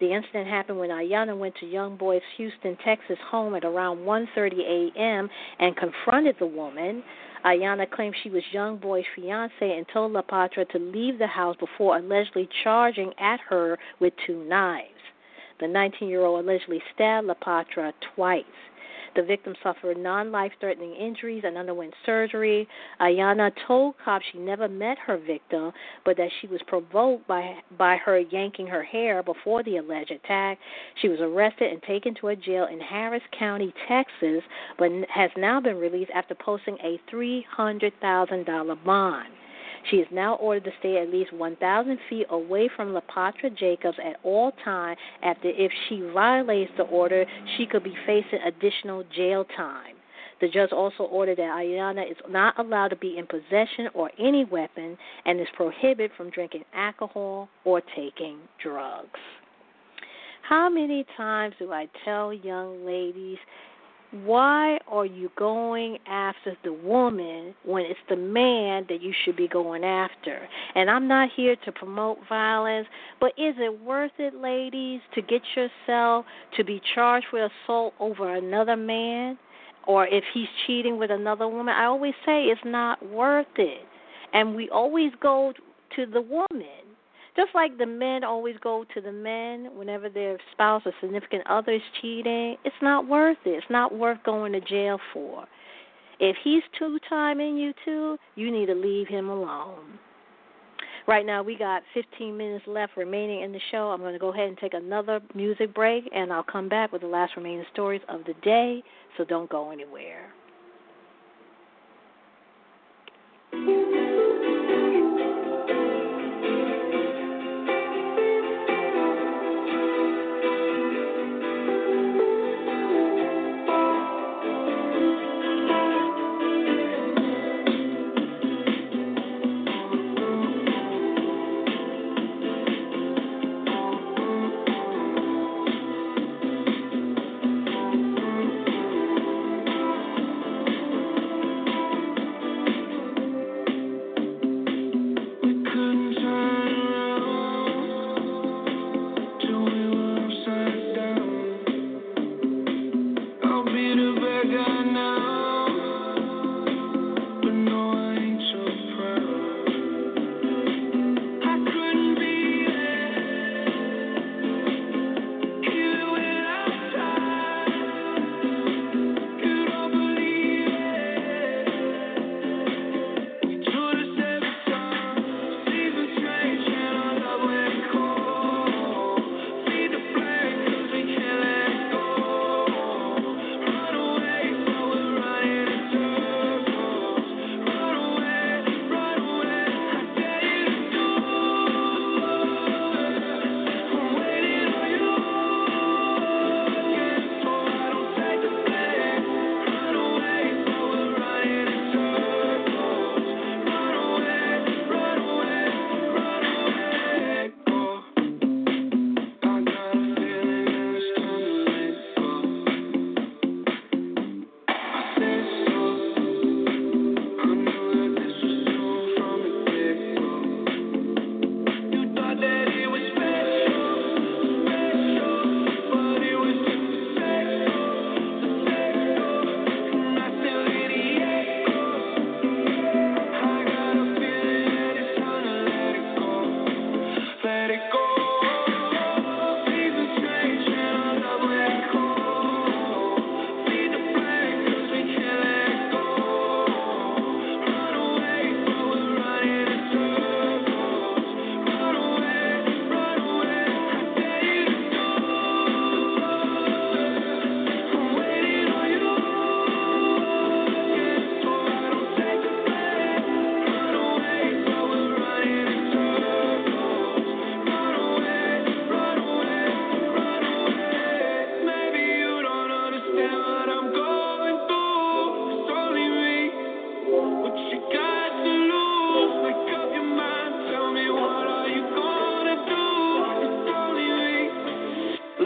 The incident happened when Ayanna went to YoungBoy's Houston, Texas home at around 1:30 a.m. and confronted the woman. Ayanna claimed she was YoungBoy's fiancée and told LaPatra to leave the house before allegedly charging at her with two knives. The 19-year-old allegedly stabbed LaPatra twice. The victim suffered non-life-threatening injuries and underwent surgery. Ayanna told cops she never met her victim, but that she was provoked by her yanking her hair before the alleged attack. She was arrested and taken to a jail in Harris County, Texas, but has now been released after posting a $300,000 bond. She is now ordered to stay at least 1,000 feet away from LaPatra Jacobs at all times, after if she violates the order, she could be facing additional jail time. The judge also ordered that Ayanna is not allowed to be in possession or any weapon and is prohibited from drinking alcohol or taking drugs. How many times do I tell young ladies, why are you going after the woman when it's the man that you should be going after? And I'm not here to promote violence, but is it worth it, ladies, to get yourself to be charged with assault over another man? Or if he's cheating with another woman? I always say it's not worth it. And we always go to the woman. Just like the men always go to the men whenever their spouse or significant other is cheating, it's not worth it. It's not worth going to jail for. If he's two-timing you too, you need to leave him alone. Right now we got 15 minutes left remaining in the show. I'm going to go ahead and take another music break, and I'll come back with the last remaining stories of the day, so don't go anywhere.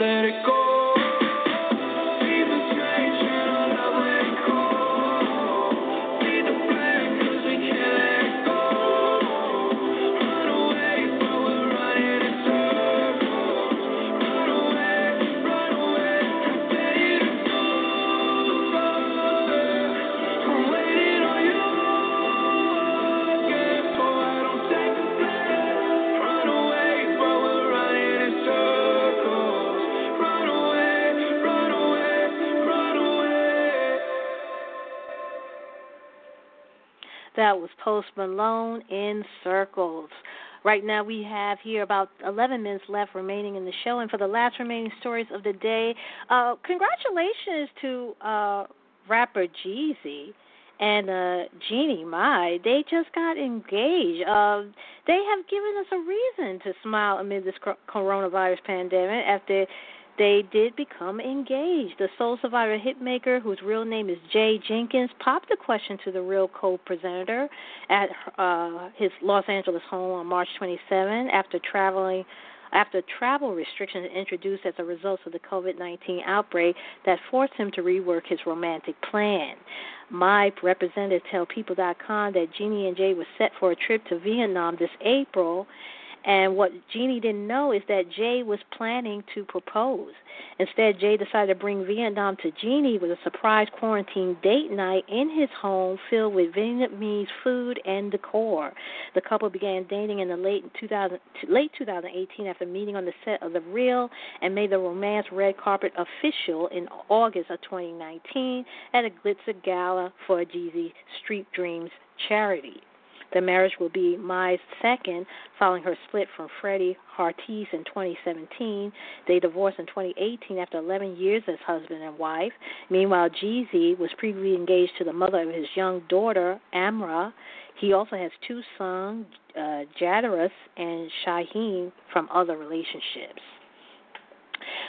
Let it go. That was Post Malone in Circles. Right now we have here about 11 minutes left remaining in the show. And for the last remaining stories of the day, congratulations to rapper Jeezy and Jeannie Mai. They just got engaged. They have given us a reason to smile amid this coronavirus pandemic after they did become engaged. The Soul Survivor hitmaker, whose real name is Jay Jenkins, popped a question to the Real co-presenter at his Los Angeles home on March 27 after travel restrictions introduced as a result of the COVID-19 outbreak that forced him to rework his romantic plan. My representative told People.com that Jeannie and Jay were set for a trip to Vietnam this April, and what Jeannie didn't know is that Jay was planning to propose. Instead, Jay decided to bring Vietnam to Jeannie with a surprise quarantine date night in his home filled with Vietnamese food and decor. The couple began dating in the late 2018 after meeting on the set of The Real, and made the romance red carpet official in August of 2019 at a glitzer gala for Jeezy Street Dreams charity. The marriage will be Mai's second, following her split from Freddie Hartiz in 2017. They divorced in 2018 after 11 years as husband and wife. Meanwhile, Jeezy was previously engaged to the mother of his young daughter, Amra. He also has two sons, Jadaris and Shaheen, from other relationships.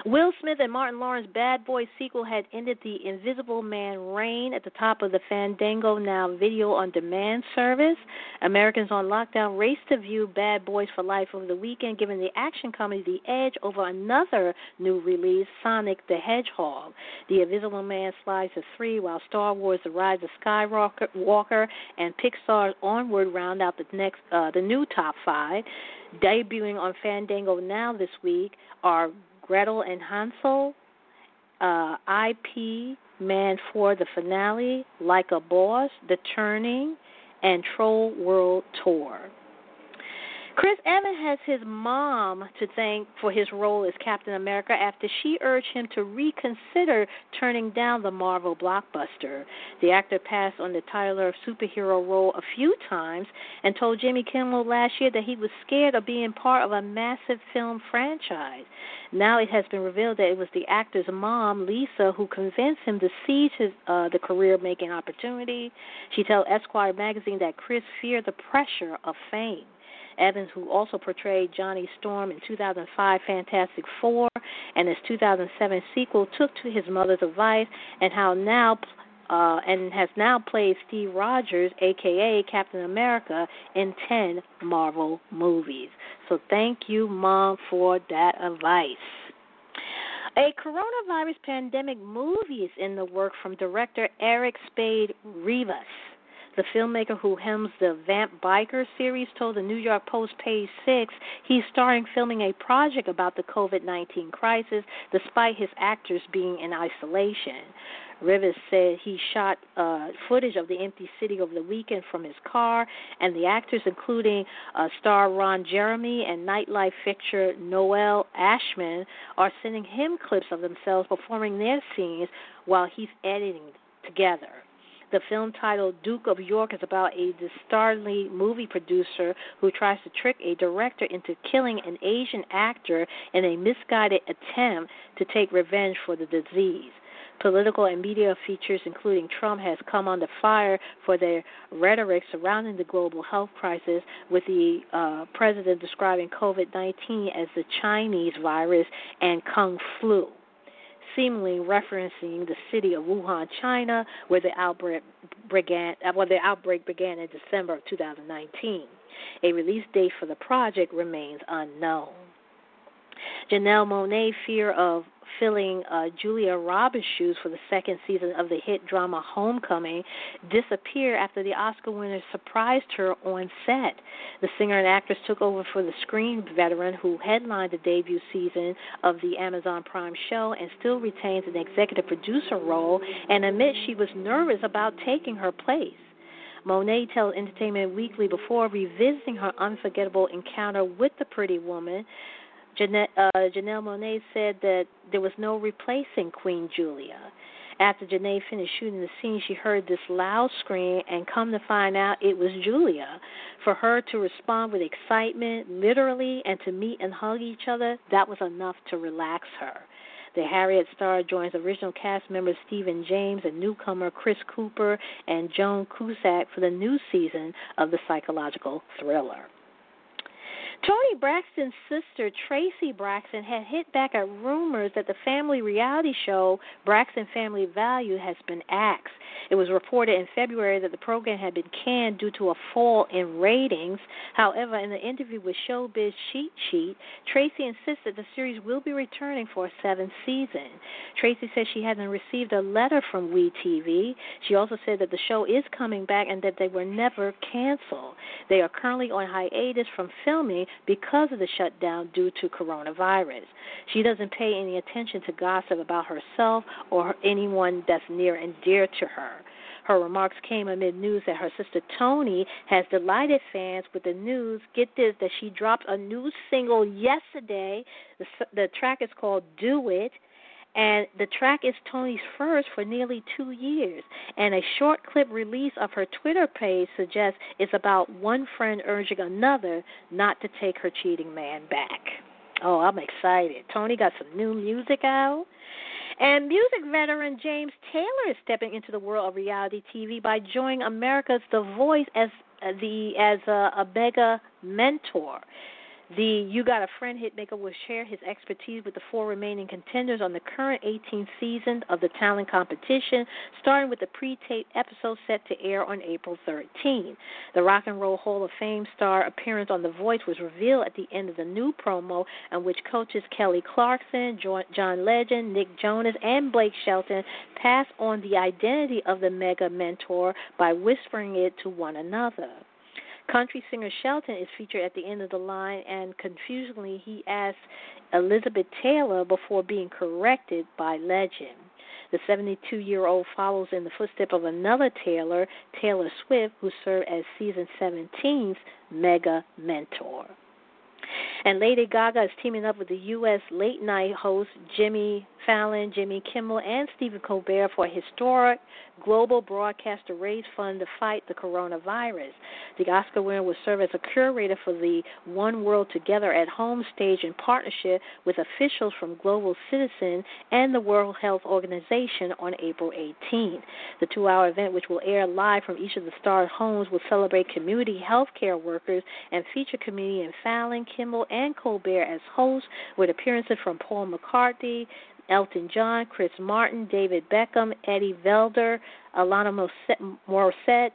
Will Smith and Martin Lawrence's Bad Boys sequel had ended the Invisible Man reign at the top of the Fandango Now video on demand service. Americans on lockdown raced to view Bad Boys for Life over the weekend, giving the action comedy the edge over another new release, Sonic the Hedgehog. The Invisible Man slides to 3, while Star Wars The Rise of Skywalker and Pixar's Onward round out the new top 5. Debuting on Fandango Now this week are Gretel and Hansel, IP Man for the Finale, Like a Boss, The Turning, and Troll World Tour. Chris Evans has his mom to thank for his role as Captain America after she urged him to reconsider turning down the Marvel blockbuster. The actor passed on the Tyler superhero role a few times and told Jimmy Kimmel last year that he was scared of being part of a massive film franchise. Now it has been revealed that it was the actor's mom, Lisa, who convinced him to seize the career-making opportunity. She told Esquire magazine that Chris feared the pressure of fame. Evans, who also portrayed Johnny Storm in 2005 Fantastic Four and his 2007 sequel, took to his mother's advice and has now played Steve Rogers, a.k.a. Captain America, in 10 Marvel movies. So thank you, Mom, for that advice. A coronavirus pandemic movie is in the work from director Eric Spade Rivas. The filmmaker who hems the Vamp Biker series told the New York Post page 6 he's filming a project about the COVID-19 crisis despite his actors being in isolation. Rivers said he shot footage of the empty city over the weekend from his car, and the actors, including star Ron Jeremy and nightlife fixture Noel Ashman, are sending him clips of themselves performing their scenes while he's editing together. The film, titled Duke of York, is about a dastardly movie producer who tries to trick a director into killing an Asian actor in a misguided attempt to take revenge for the disease. Political and media features, including Trump, has come under fire for their rhetoric surrounding the global health crisis, with the president describing COVID-19 as the Chinese virus and Kung Flu, seemingly referencing the city of Wuhan, China, where the outbreak began in December of 2019. A release date for the project remains unknown. Janelle Monáe, Fear of, filling Julia Roberts' shoes for the second season of the hit drama Homecoming, disappeared after the Oscar winner surprised her on set. The singer and actress took over for the screen veteran who headlined the debut season of the Amazon Prime show and still retains an executive producer role and admits she was nervous about taking her place. Monáe tells Entertainment Weekly before revisiting her unforgettable encounter with the pretty woman, Janelle Monáe said that there was no replacing Queen Julia. After Janelle finished shooting the scene, she heard this loud scream, and come to find out it was Julia. For her to respond with excitement, literally, and to meet and hug each other, that was enough to relax her. The Harriet star joins original cast members Stephen James and newcomer Chris Cooper and Joan Cusack for the new season of the psychological thriller. Toni Braxton's sister, Tracy Braxton, had hit back at rumors that the family reality show, Braxton Family Value, has been axed. It was reported in February that the program had been canned due to a fall in ratings. However, in an interview with Showbiz Cheat Sheet, Tracy insists that the series will be returning for a seventh season. Tracy says she hasn't received a letter from WeTV. She also said that the show is coming back and that they were never canceled. They are currently on hiatus from filming because of the shutdown due to coronavirus. She doesn't pay any attention to gossip about herself or anyone that's near and dear to her. Her remarks came amid news that her sister Toni has delighted fans with the news, get this, that she dropped a new single yesterday. The track is called Do It, and the track is Toni's first for nearly 2 years. And a short clip release of her Twitter page suggests it's about one friend urging another not to take her cheating man back. Oh, I'm excited. Toni got some new music out. And music veteran James Taylor is stepping into the world of reality TV by joining America's The Voice as a mega mentor. The You Got a Friend hitmaker will share his expertise with the four remaining contenders on the current 18th season of the talent competition, starting with the pre-taped episode set to air on April 13. The Rock and Roll Hall of Fame star appearance on The Voice was revealed at the end of the new promo, in which coaches Kelly Clarkson, John Legend, Nick Jonas, and Blake Shelton pass on the identity of the mega mentor by whispering it to one another. Country singer Shelton is featured at the end of the line, and confusingly, he asked Elizabeth Taylor before being corrected by Legend. The 72-year-old follows in the footsteps of another Taylor, Taylor Swift, who served as season 17's mega mentor. And Lady Gaga is teaming up with the U.S. late-night hosts Jimmy Fallon, Jimmy Kimmel, and Stephen Colbert for a historic global broadcast to raise funds to fight the coronavirus. The Oscar winner will serve as a curator for the One World Together at Home stage in partnership with officials from Global Citizen and the World Health Organization on April 18th. The two-hour event, which will air live from each of the stars' homes, will celebrate community health care workers and feature comedian Fallon, Kimmel, and Colbert as hosts, with appearances from Paul McCartney, Elton John, Chris Martin, David Beckham, Eddie Vedder, Alanis Morissette,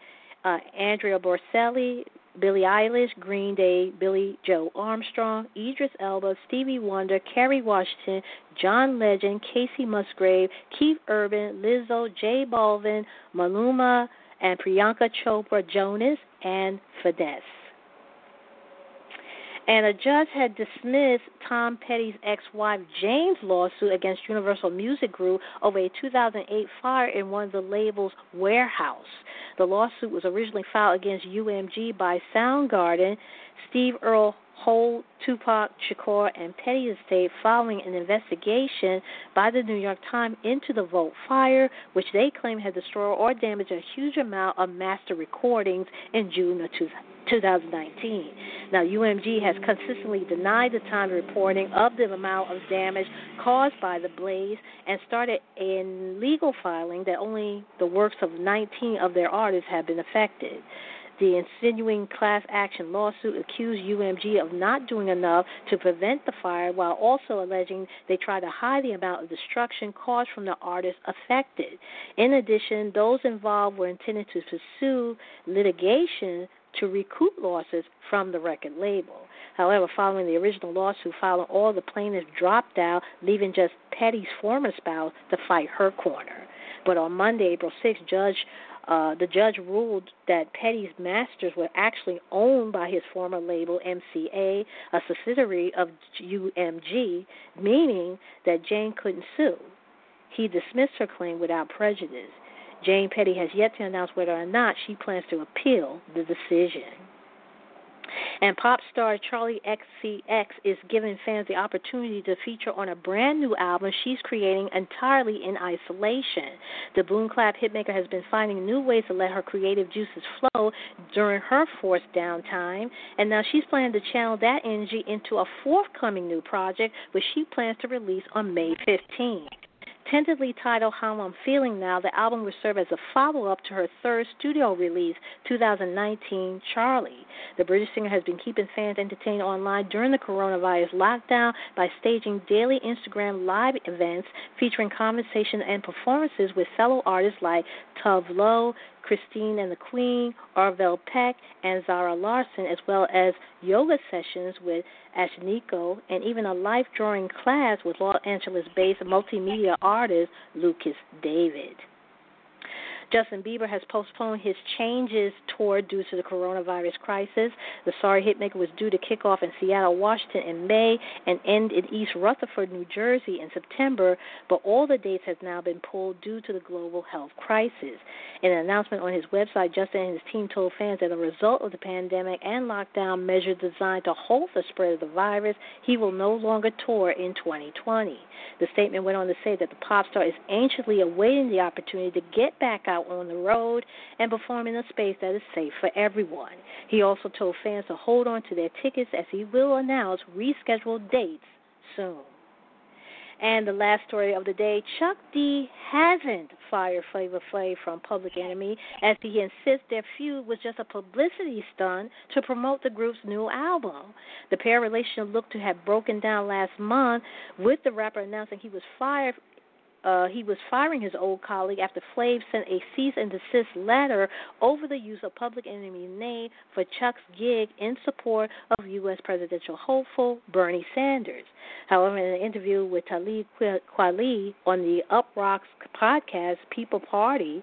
Andrea Bocelli, Billie Eilish, Green Day, Billy Joe Armstrong, Idris Elba, Stevie Wonder, Kerry Washington, John Legend, Casey Musgrave, Keith Urban, Lizzo, J Balvin, Maluma, and Priyanka Chopra Jonas, and Fidesz. And a judge had dismissed Tom Petty's ex-wife Jane's lawsuit against Universal Music Group over a 2008 fire in one of the label's warehouse. The lawsuit was originally filed against UMG by Soundgarden, Steve Earle Holt, Tupac Shakur, and Petty estate following an investigation by the New York Times into the Volt fire, which they claim had destroyed or damaged a huge amount of master recordings in June of 2019. Now, UMG has consistently denied the time reporting of the amount of damage caused by the blaze and started in legal filing that only the works of 19 of their artists have been affected. The ensuing class action lawsuit accused UMG of not doing enough to prevent the fire, while also alleging they tried to hide the amount of destruction caused from the artists affected. In addition, those involved were intended to pursue litigation to recoup losses from the record label. However, following the original lawsuit filing, all the plaintiffs dropped out, leaving just Petty's former spouse to fight her corner. But on Monday, April 6th, the judge ruled that Petty's masters were actually owned by his former label, MCA, a subsidiary of UMG, meaning that Jane couldn't sue. He dismissed her claim without prejudice. Jane Petty has yet to announce whether or not she plans to appeal the decision. And pop star Charli XCX is giving fans the opportunity to feature on a brand new album she's creating entirely in isolation. The Boom Clap hitmaker has been finding new ways to let her creative juices flow during her forced downtime, and now she's planning to channel that energy into a forthcoming new project, which she plans to release on May 15th. Tentatively titled How I'm Feeling Now, the album will serve as a follow-up to her third studio release, 2019, Charlie. The British singer has been keeping fans entertained online during the coronavirus lockdown by staging daily Instagram live events featuring conversation and performances with fellow artists like Tove Lo, Christine and the Queen, Arvell Peck, and Zara Larson, as well as yoga sessions with Ashniko, and even a life-drawing class with Los Angeles-based multimedia artist Lucas David. Justin Bieber has postponed his Changes tour due to the coronavirus crisis. The Sorry Hitmaker was due to kick off in Seattle, Washington in May and end in East Rutherford, New Jersey in September, but all the dates have now been pulled due to the global health crisis. In an announcement on his website, Justin and his team told fans that as a result of the pandemic and lockdown measures designed to halt the spread of the virus, he will no longer tour in 2020. The statement went on to say that the pop star is anxiously awaiting the opportunity to get back out on the road and perform in a space that is safe for everyone. He also told fans to hold on to their tickets as he will announce rescheduled dates soon. And the last story of the day, Chuck D hasn't fired Flavor Flav from Public Enemy as he insists their feud was just a publicity stunt to promote the group's new album. The pair relationship looked to have broken down last month, with the rapper announcing he was fired. He was firing his old colleague after Flav sent a cease and desist letter over the use of Public Enemy name for Chuck's gig in support of U.S. presidential hopeful Bernie Sanders. However, in an interview with Talib Kweli on the Up Rocks podcast, People Party,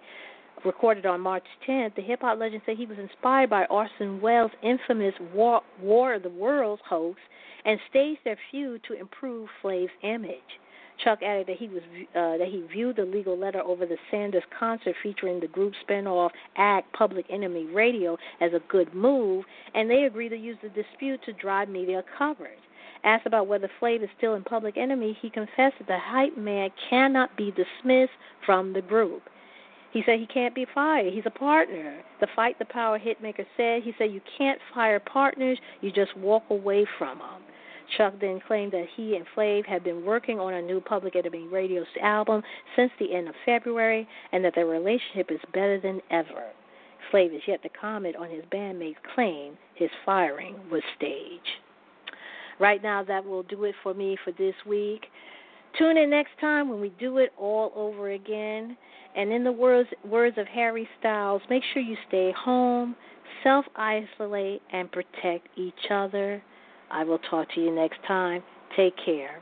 recorded on March 10th, the hip-hop legend said he was inspired by Orson Welles' infamous War of the Worlds hoax and staged their feud to improve Flav's image. Chuck added that he viewed the legal letter over the Sanders concert featuring the group spinoff act Public Enemy Radio as a good move, and they agreed to use the dispute to drive media coverage. Asked about whether Flav is still in Public Enemy, he confessed that the hype man cannot be dismissed from the group. He said he can't be fired. He's a partner. The Fight the Power hitmaker said, he said you can't fire partners, you just walk away from them. Chuck then claimed that he and Flav had been working on a new Public Enemy Radio's album since the end of February and that their relationship is better than ever. Flav is yet to comment on his bandmate's claim his firing was staged. Right now, that will do it for me for this week. Tune in next time when we do it all over again. And in the words of Harry Styles, make sure you stay home, self-isolate, and protect each other. I will talk to you next time. Take care.